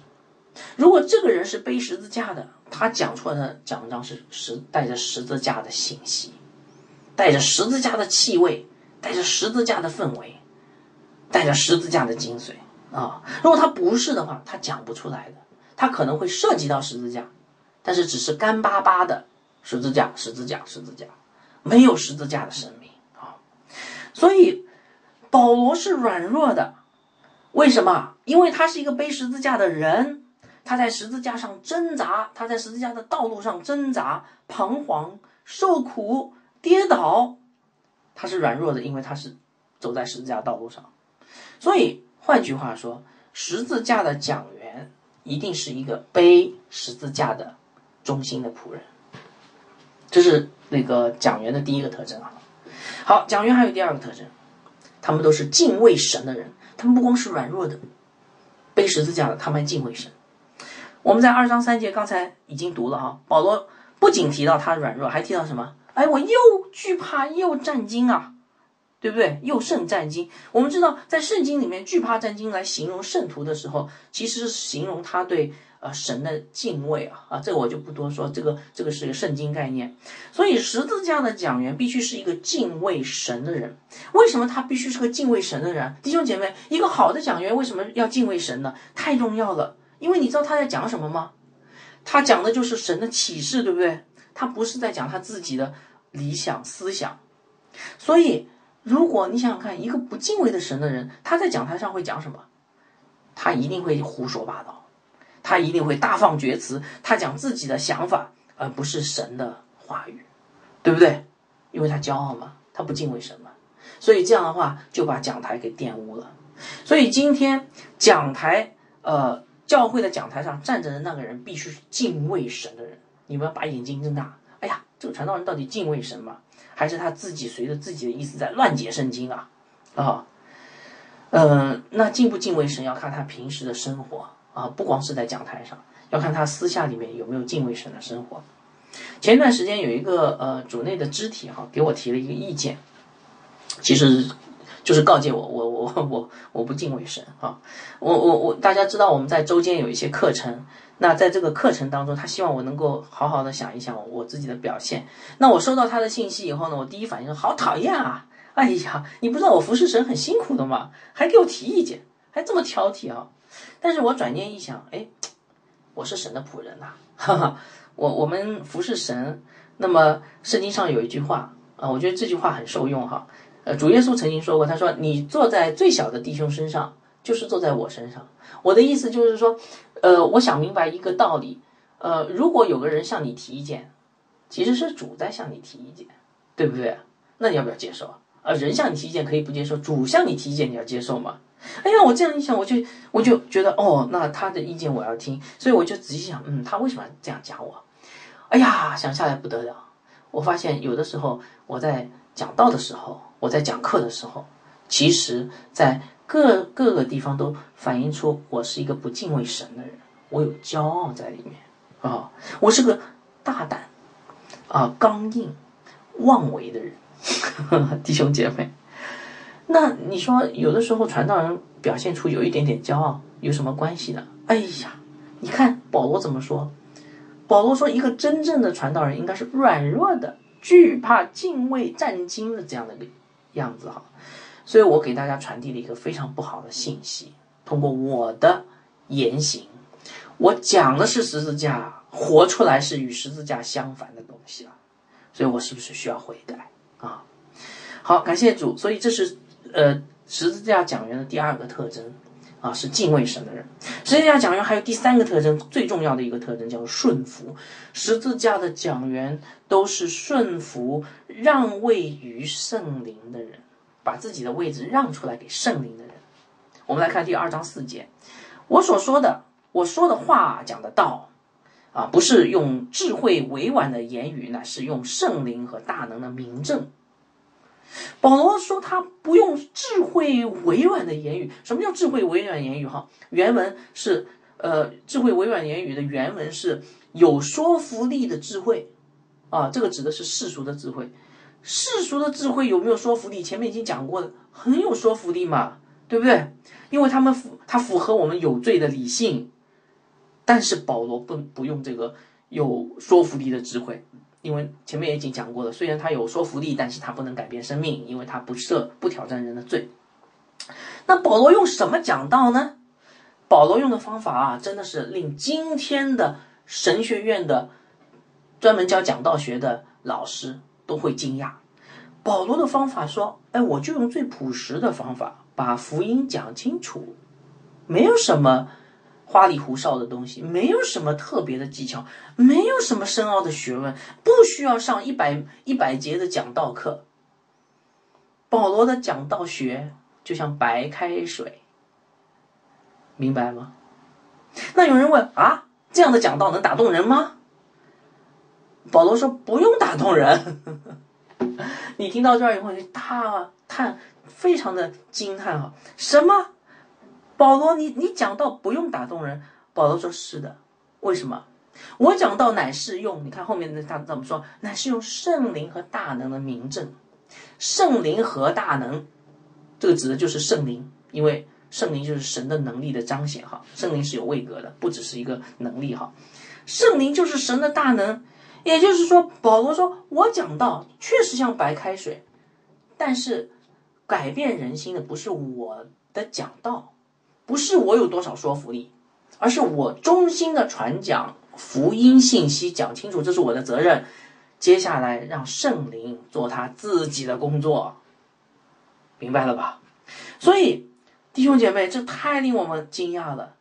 如果这个人是背十字架的，他讲出来的讲章是十带着十字架的信息，带着十字架的气味，带着十字架的氛围，带着十字架的精髓啊。如果他不是的话，他讲不出来的。他可能会涉及到十字架，但是只是干巴巴的十字架十字架十字架，没有十字架的生命啊。所以保罗是软弱的，为什么？因为他是一个背十字架的人，他在十字架上挣扎，他在十字架的道路上挣扎，彷徨，受苦，跌倒，他是软弱的，因为他是走在十字架道路上。所以换句话说，十字架的讲员一定是一个背十字架的忠心的仆人，这是那个讲员的第一个特征啊。好，讲员还有第二个特征，他们都是敬畏神的人。他们不光是软弱的、背十字架的，他们还敬畏神。我们在二章三节刚才已经读了啊，保罗不仅提到他软弱，还提到什么？哎，我又惧怕又战惊啊。对不对？又胜战惊。我们知道，在圣经里面，惧怕战惊来形容圣徒的时候，其实是形容他对呃神的敬畏啊啊，这个我就不多说，这个这个是一个圣经概念。所以十字架的讲员必须是一个敬畏神的人。为什么他必须是个敬畏神的人？弟兄姐妹，一个好的讲员为什么要敬畏神呢？太重要了，因为你知道他在讲什么吗？他讲的就是神的启示，对不对？他不是在讲他自己的理想思想，所以。如果你想想看，一个不敬畏的神的人，他在讲台上会讲什么？他一定会胡说八道，他一定会大放厥词，他讲自己的想法，而不是神的话语，对不对？因为他骄傲嘛，他不敬畏神嘛，所以这样的话就把讲台给玷污了。所以今天讲台，呃，教会的讲台上站着的那个人必须是敬畏神的人。你们要把眼睛睁大，哎呀，这个传道人到底敬畏神吗？还是他自己随着自己的意思在乱解圣经啊啊，呃，那敬不敬畏神要看他平时的生活啊，不光是在讲台上，要看他私下里面有没有敬畏神的生活。前段时间有一个呃主内的肢体哈、啊，给我提了一个意见，其实就是告诫我，我我我我不敬畏神啊，我我我，大家知道我们在周间有一些课程。那在这个课程当中，他希望我能够好好的想一想我自己的表现。那我收到他的信息以后呢，我第一反应说好讨厌啊！哎呀，你不知道我服侍神很辛苦的吗？还给我提意见，还这么挑剔啊！但是我转念一想，哎，我是神的仆人呐、啊，哈哈，我我们服侍神。那么圣经上有一句话啊、呃，我觉得这句话很受用哈。呃，主耶稣曾经说过，他说：“你坐在最小的弟兄身上，就是坐在我身上。”我的意思就是说。呃，我想明白一个道理，呃，如果有个人向你提意见，其实是主在向你提意见，对不对？那你要不要接受啊？呃，人向你提意见可以不接受，主向你提意见你要接受吗？哎呀，我这样一想，我就我就觉得哦，那他的意见我要听，所以我就仔细想，嗯，他为什么这样讲我？哎呀，想下来不得了，我发现有的时候我在讲道的时候，我在讲课的时候，其实在各各个地方都反映出我是一个不敬畏神的人，我有骄傲在里面啊，我是个大胆啊、刚硬、妄为的人，呵呵，弟兄姐妹。那你说有的时候传道人表现出有一点点骄傲，有什么关系呢？哎呀，你看保罗怎么说？保罗说，一个真正的传道人应该是软弱的、惧怕、敬畏、战惊的这样的一个样子哈。所以我给大家传递了一个非常不好的信息，通过我的言行。我讲的是十字架，活出来是与十字架相反的东西了，所以我是不是需要悔改啊？好，感谢主。所以这是呃十字架讲员的第二个特征啊，是敬畏神的人。十字架讲员还有第三个特征，最重要的一个特征叫做顺服。十字架的讲员都是顺服、让位于圣灵的人，把自己的位置让出来给圣灵的人。我们来看第二章四节，我所说的，我说的话讲的道，啊，不是用智慧委婉的言语，乃是用圣灵和大能的明证。保罗说他不用智慧委婉的言语。什么叫智慧委婉言语？哈，原文是呃，智慧委婉言语的原文是有说服力的智慧，啊，这个指的是世俗的智慧。世俗的智慧有没有说服力？前面已经讲过的，很有说服力嘛，对不对？因为他们符它符合我们有罪的理性，但是保罗不不用这个有说服力的智慧。因为前面也已经讲过了，虽然他有说服力，但是他不能改变生命，因为他不涉不挑战人的罪。那保罗用什么讲道呢？保罗用的方法啊，真的是令今天的神学院的专门教讲道学的老师都会惊讶。保罗的方法说，哎，我就用最朴实的方法把福音讲清楚，没有什么花里胡哨的东西，没有什么特别的技巧，没有什么深奥的学问，不需要上一百一百节的讲道课。保罗的讲道学就像白开水，明白吗？那有人问啊，这样的讲道能打动人吗？保罗说不用打动人。你听到这儿以后你就大叹，非常的惊叹啊！什么？保罗，你你讲到不用打动人？保罗说是的。为什么？我讲到乃是用，你看后面他怎么说？乃是用圣灵和大能的明证。圣灵和大能，这个指的就是圣灵，因为圣灵就是神的能力的彰显哈。圣灵是有位格的，不只是一个能力哈。圣灵就是神的大能，也就是说，保罗说我讲到确实像白开水，但是改变人心的不是我的讲道。不是我有多少说服力，而是我衷心的传讲福音信息，讲清楚，这是我的责任。接下来让圣灵做他自己的工作，明白了吧？所以弟兄姐妹，这太令我们惊讶了。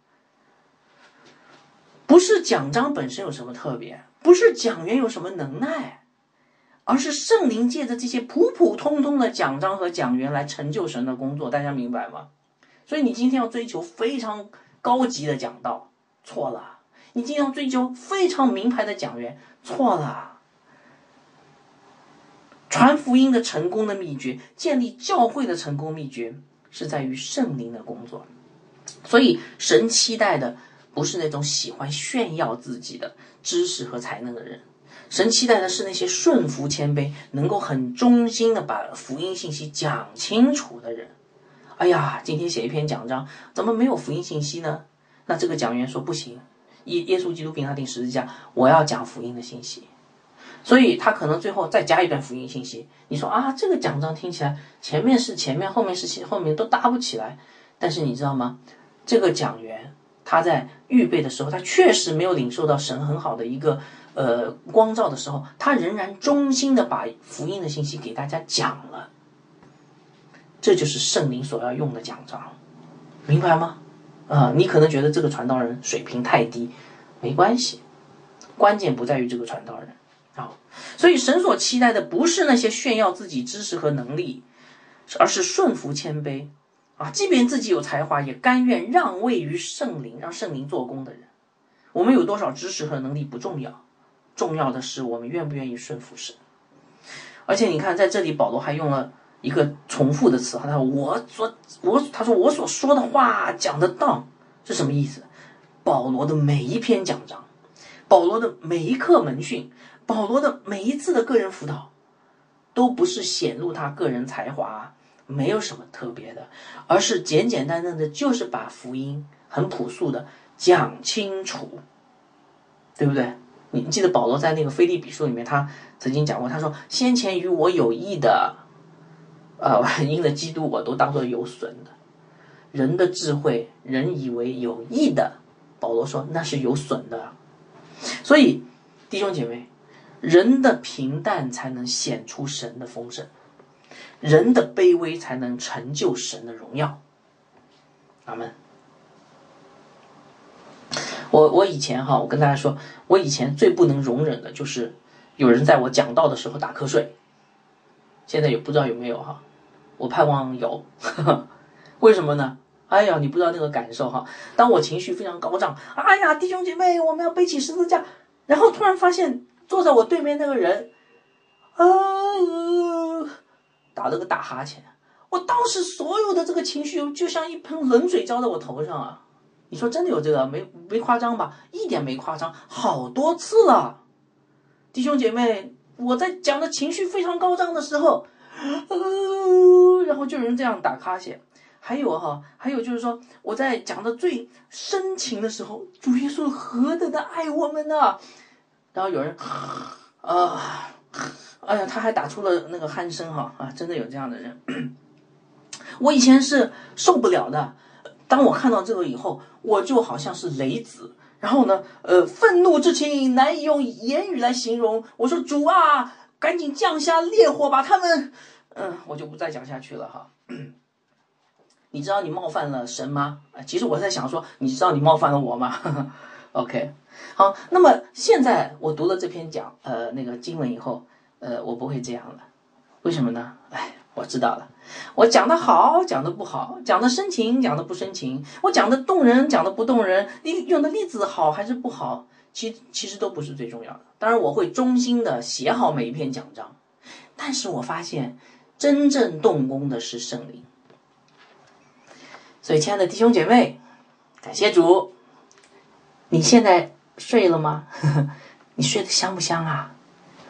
不是讲章本身有什么特别，不是讲员有什么能耐，而是圣灵借着这些普普通通的讲章和讲员来成就神的工作，大家明白吗？所以你今天要追求非常高级的讲道，错了。你今天要追求非常名牌的讲员，错了。传福音的成功的秘诀，建立教会的成功秘诀，是在于圣灵的工作。所以神期待的不是那种喜欢炫耀自己的知识和才能的人，神期待的是那些顺服谦卑，能够很忠心的把福音信息讲清楚的人。哎呀，今天写一篇讲章，怎么没有福音信息呢？那这个讲员说不行，耶耶稣基督并他钉十字架，我要讲福音的信息。所以他可能最后再加一段福音信息。你说啊，这个讲章听起来前面是前面，后面是后面，都搭不起来。但是你知道吗？这个讲员他在预备的时候，他确实没有领受到神很好的一个呃光照的时候，他仍然忠心的把福音的信息给大家讲了。这就是圣灵所要用的讲章，明白吗？啊、呃，你可能觉得这个传道人水平太低，没关系，关键不在于这个传道人啊、哦。所以神所期待的不是那些炫耀自己知识和能力，而是顺服谦卑啊，即便自己有才华，也甘愿让位于圣灵，让圣灵做工的人。我们有多少知识和能力不重要，重要的是我们愿不愿意顺服神。而且你看，在这里保罗还用了一个重复的词，他说我所我他说我所说的话讲的道是什么意思？保罗的每一篇讲章，保罗的每一课门训，保罗的每一次的个人辅导，都不是显露他个人才华，没有什么特别的，而是简简单单的，就是把福音很朴素的讲清楚，对不对？你记得保罗在那个腓立比书里面，他曾经讲过，他说先前与我有益的呃，因着基督我都当作有损的，人的智慧，人以为有益的，保罗说那是有损的。所以弟兄姐妹，人的平淡才能显出神的丰盛，人的卑微才能成就神的荣耀。阿们。我我以前哈，我跟大家说，我以前最不能容忍的就是有人在我讲道的时候打瞌睡。现在也不知道有没有哈，我盼望有。呵呵，为什么呢？哎呀，你不知道那个感受哈。当我情绪非常高涨，哎呀，弟兄姐妹，我们要背起十字架，然后突然发现坐在我对面那个人，啊、呃，打了个大哈欠。我当时所有的这个情绪就像一盆冷水浇在我头上啊！你说真的有这个？没没夸张吧？一点没夸张，好多次了。弟兄姐妹，我在讲的情绪非常高涨的时候，呃、然后就有人这样打哈欠。还有哈，还有就是说，我在讲的最深情的时候，主耶稣何等的爱我们呢、啊？然后有人，呃，哎呀，他还打出了那个鼾声哈啊！真的有这样的人。我以前是受不了的，当我看到这个以后，我就好像是雷子，然后呢，呃，愤怒之情难以用言语来形容。我说主啊，赶紧降下烈火把他们，嗯、呃，我就不再讲下去了哈。你知道你冒犯了神吗？其实我在想说，你知道你冒犯了我吗？OK， 好，那么现在我读了这篇讲呃那个经文以后，呃，我不会这样了，为什么呢？哎。我知道了，我讲的好，讲的不好，讲的深情，讲的不深情，我讲的动人，讲的不动人，你用的例子好还是不好，其其实都不是最重要的。当然，我会衷心的写好每一篇讲章，但是我发现真正动工的是圣灵。所以，亲爱的弟兄姐妹，感谢主，你现在睡了吗？你睡得香不香啊？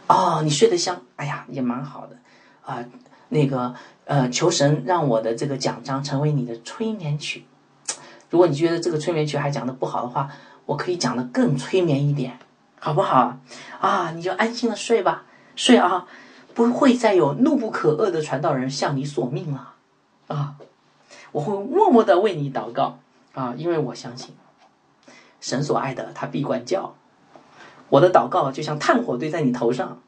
哦，你睡得香，哎呀，也蛮好的啊。呃那个呃，求神让我的这个讲章成为你的催眠曲。如果你觉得这个催眠曲还讲得不好的话，我可以讲得更催眠一点，好不好啊？你就安心的睡吧，睡啊，不会再有怒不可遏的传道人向你索命了啊！我会默默的为你祷告啊，因为我相信神所爱的他必管教。我的祷告就像炭火堆在你头上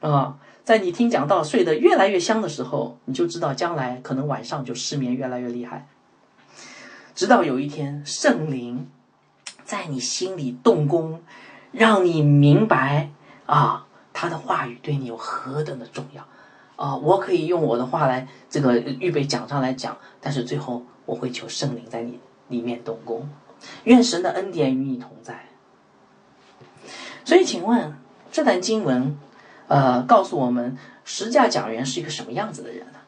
啊。在你听讲到睡得越来越香的时候，你就知道将来可能晚上就失眠越来越厉害，直到有一天圣灵在你心里动工，让你明白啊，他的话语对你有何等的重要啊！我可以用我的话来这个预备讲上来讲，但是最后我会求圣灵在你里面动工，愿神的恩典与你同在。所以请问这段经文呃，告诉我们十架讲员是一个什么样子的人呢、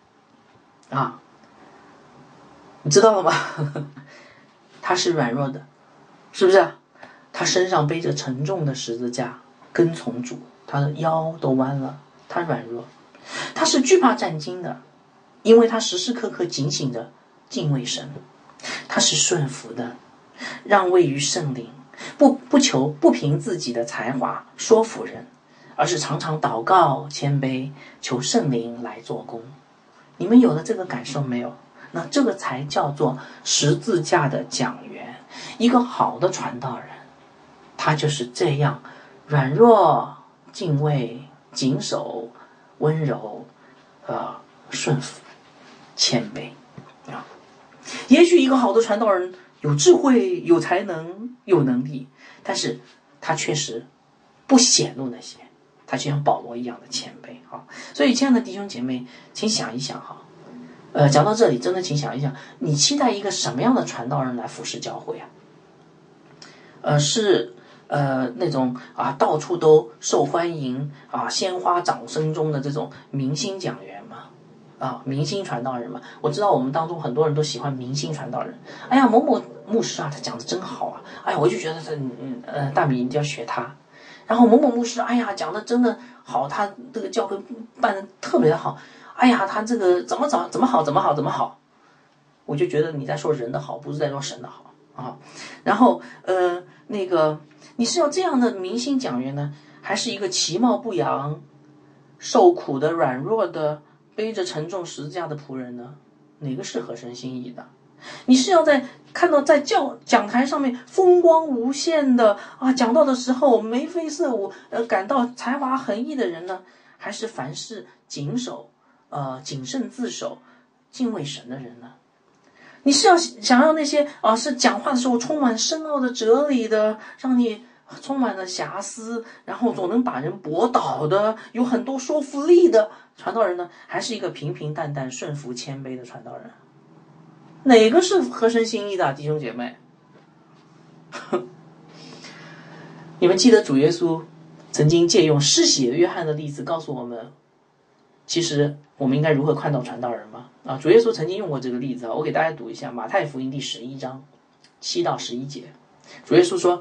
啊？啊，你知道了吗？他是软弱的，是不是？他身上背着沉重的十字架，跟从主，他的腰都弯了，他软弱，他是惧怕战惊的，因为他时时刻刻警醒着敬畏神，他是顺服的，让位于圣灵，不不求不凭自己的才华说服人。而是常常祷告、谦卑，求圣灵来做工。你们有了这个感受没有？那这个才叫做十字架的讲员，一个好的传道人，他就是这样软弱、敬畏、谨守、温柔、呃顺服、谦卑啊。也许一个好的传道人有智慧、有才能、有能力，但是他确实不显露那些。他就像保罗一样的谦卑啊，所以亲爱的弟兄姐妹，请想一想哈，呃，讲到这里，真的请想一想，你期待一个什么样的传道人来服侍教会啊？呃，是呃那种啊到处都受欢迎啊鲜花掌声中的这种明星讲员吗？啊，明星传道人吗？我知道我们当中很多人都喜欢明星传道人。哎呀，某某牧师啊，他讲的真好啊！哎呀，我就觉得他，嗯呃，大米一定要学他。然后某某牧师，哎呀，讲的真的好，他这个教会办的特别的好，哎呀，他这个怎么怎么怎么好，怎么好怎么好，我就觉得你在说人的好，不是在说神的好啊。然后呃，那个你是要这样的明星讲员呢，还是一个其貌不扬、受苦的、软弱的、背着沉重十字架的仆人呢？哪个是合神心意的？你是要在看到在教讲台上面风光无限的啊讲到的时候眉飞色舞，呃感到才华横溢的人呢，还是凡事谨守呃谨慎自守敬畏神的人呢？你是要想要那些啊、呃、是讲话的时候充满深奥的哲理的，让你充满了遐思，然后总能把人驳倒的，有很多说服力的传道人呢，还是一个平平淡淡顺服谦卑的传道人？哪个是合神心意的、啊、弟兄姐妹？你们记得主耶稣曾经借用施洗约翰的例子告诉我们，其实我们应该如何看到传道人吗？啊，主耶稣曾经用过这个例子，我给大家读一下马太福音第十一章七到十一节。主耶稣说：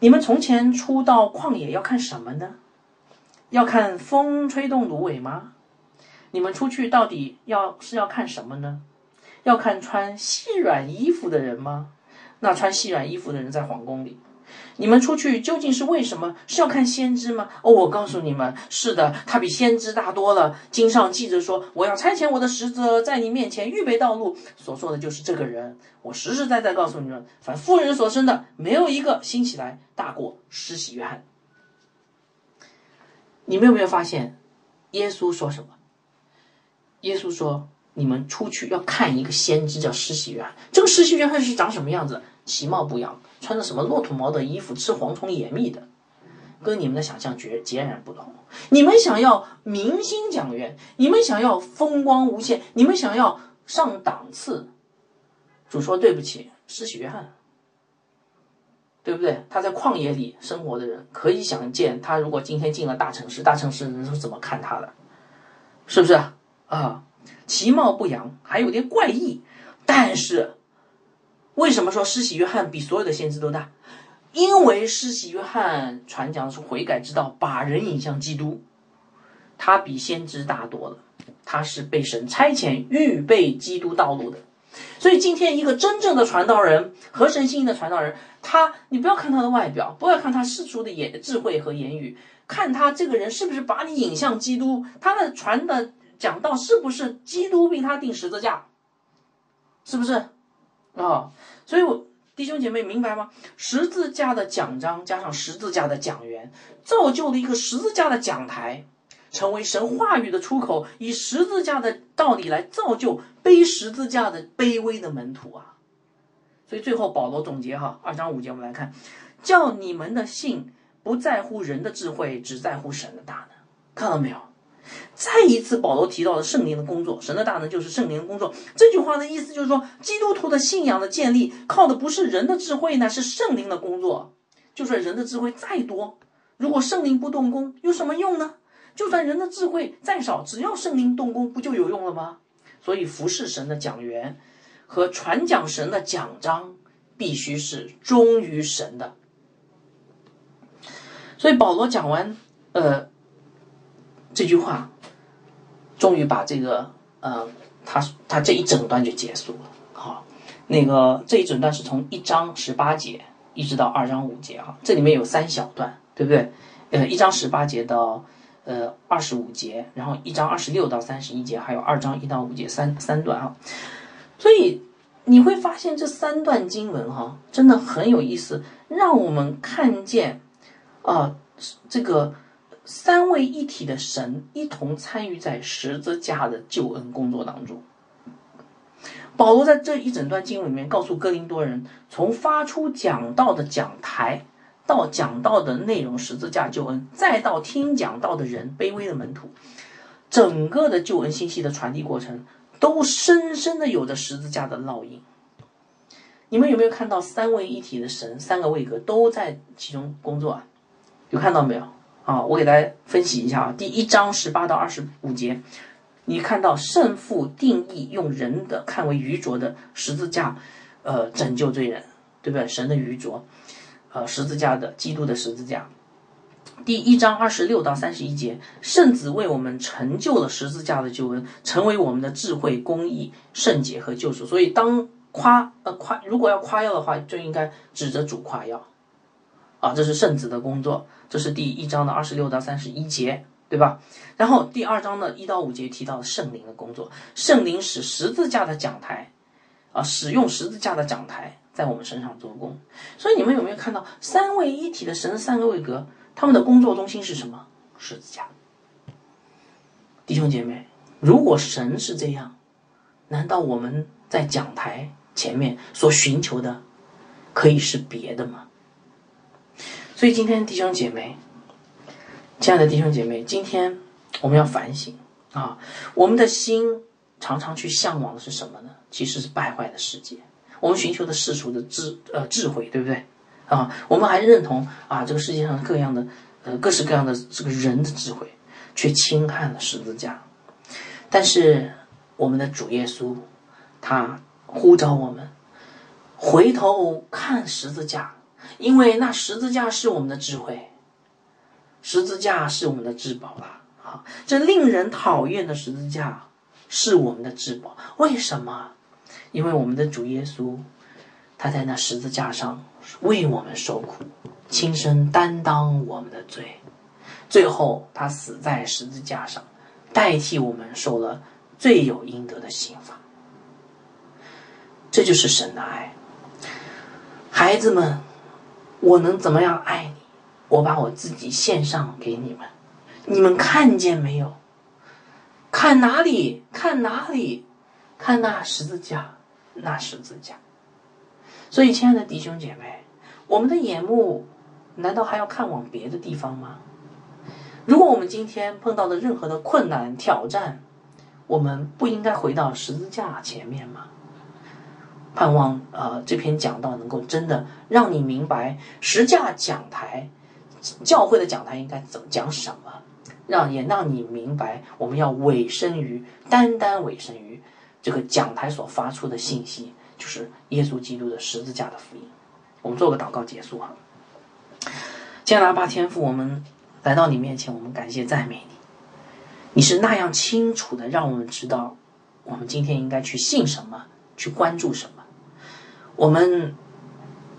你们从前出到旷野要看什么呢？要看风吹动芦苇吗？你们出去到底要是要看什么呢？要看穿细软衣服的人吗？那穿细软衣服的人在皇宫里。你们出去究竟是为什么？是要看先知吗？哦，我告诉你们，是的，他比先知大多了。经上记着说，我要差遣我的使者在你面前预备道路，所说的就是这个人。我实实在在告诉你们，凡妇人所生的，没有一个兴起来大过施洗约翰。你们有没有发现，耶稣说什么？耶稣说，你们出去要看一个先知，叫施洗约翰。这个施洗约翰是长什么样子？其貌不扬，穿着什么骆驼毛的衣服，吃蝗虫野蜜的，跟你们的想象绝截然不同。你们想要明星讲员，你们想要风光无限，你们想要上档次。主说对不起，施洗约翰，对不对？他在旷野里生活的人，可以想见他如果今天进了大城市，大城市人是怎么看他的，是不是啊、呃？其貌不扬，还有点怪异，但是。为什么说施洗约翰比所有的先知都大？因为施洗约翰传讲的是悔改之道，把人引向基督，他比先知大多了，他是被神差遣预备基督道路的。所以今天一个真正的传道人，合神心意的传道人，他你不要看他的外表，不要看他世俗的言智慧和言语，看他这个人是不是把你引向基督，他的传的讲道是不是基督为他定十字架，是不是哦，所以我弟兄姐妹明白吗？十字架的奖章加上十字架的讲员，造就了一个十字架的讲台，成为神话语的出口，以十字架的道理来造就背十字架的卑微的门徒啊。所以最后保罗总结哈，二章五节我们来看，叫你们的信不在乎人的智慧，只在乎神的大能。看到没有？再一次保罗提到了圣灵的工作，神的大能就是圣灵的工作。这句话的意思就是说，基督徒的信仰的建立靠的不是人的智慧呢，是圣灵的工作。就算人的智慧再多，如果圣灵不动工有什么用呢？就算人的智慧再少，只要圣灵动工不就有用了吗？所以服侍神的讲员和传讲神的讲章必须是忠于神的。所以保罗讲完呃这句话，终于把这个呃，他他这一整段就结束了。好，那个这一整段是从一章十八节一直到二章五节啊，这里面有三小段，对不对？呃，一章十八节到呃二十五节，然后一章二十六到三十一节，还有二章一到五节，三三段啊。所以你会发现这三段经文哈、啊，真的很有意思，让我们看见啊、呃、这个。三位一体的神一同参与在十字架的救恩工作当中。保罗在这一整段经文里面告诉哥林多人，从发出讲道的讲台，到讲道的内容十字架救恩，再到听讲道的人卑微的门徒，整个的救恩信息的传递过程都深深的有着十字架的烙印。你们有没有看到三位一体的神，三个位格都在其中工作啊？有看到没有啊，我给大家分析一下啊，第一章十八到二十五节，你看到圣父定义用人的看为愚拙的十字架，呃，拯救罪人，对不对？神的愚拙，呃，十字架的基督的十字架。第一章二十六到三十一节，圣子为我们成就了十字架的救恩，成为我们的智慧、公义、圣洁和救赎。所以当夸呃夸，如果要夸耀的话，就应该指着主夸耀。啊，这是圣子的工作，这是第一章的二十六到三十一节，对吧？然后第二章的一到五节提到圣灵的工作，圣灵使十字架的讲台，啊，使用十字架的讲台在我们身上做工。所以你们有没有看到三位一体的神三个位格，他们的工作中心是什么？十字架。弟兄姐妹，如果神是这样，难道我们在讲台前面所寻求的可以是别的吗？所以今天弟兄姐妹，亲爱的弟兄姐妹，今天我们要反省啊，我们的心常常去向往的是什么呢？其实是败坏的世界，我们寻求的世俗的智呃智慧，对不对啊？我们还认同啊这个世界上各样的呃各式各样的这个人的智慧，却轻看了十字架。但是我们的主耶稣他呼召我们回头看十字架，因为那十字架是我们的智慧，十字架是我们的至宝了啊！这令人讨厌的十字架是我们的至宝。为什么？因为我们的主耶稣他在那十字架上为我们受苦，亲身担当我们的罪，最后他死在十字架上，代替我们受了罪有应得的刑罚。这就是神的爱。孩子们，我能怎么样爱你？我把我自己献上给你们，你们看见没有？看哪里？看哪里？看那十字架，那十字架。所以亲爱的弟兄姐妹，我们的眼目难道还要看往别的地方吗？如果我们今天碰到的任何的困难挑战，我们不应该回到十字架前面吗？盼望呃这篇讲道能够真的让你明白十架讲台，教会的讲台应该怎么讲什么，让也让你明白，我们要委身于单单委身于这个讲台所发出的信息，就是耶稣基督的十字架的福音。我们做个祷告结束哈。亲爱的阿爸天父，我们来到你面前，我们感谢赞美你，你是那样清楚的让我们知道我们今天应该去信什么，去关注什么。我们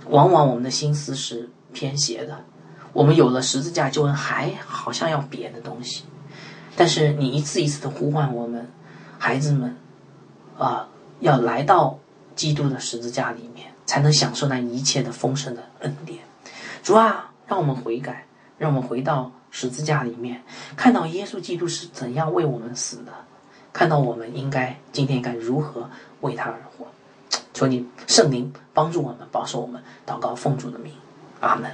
往往我们的心思是偏斜的，我们有了十字架就还好像要别的东西，但是你一次一次的呼唤我们孩子们啊、呃，要来到基督的十字架里面，才能享受那一切的丰盛的恩典。主啊，让我们悔改，让我们回到十字架里面，看到耶稣基督是怎样为我们死的，看到我们应该今天该如何为他而活。求你圣灵帮助我们，保守我们，祷告奉主的名，阿们。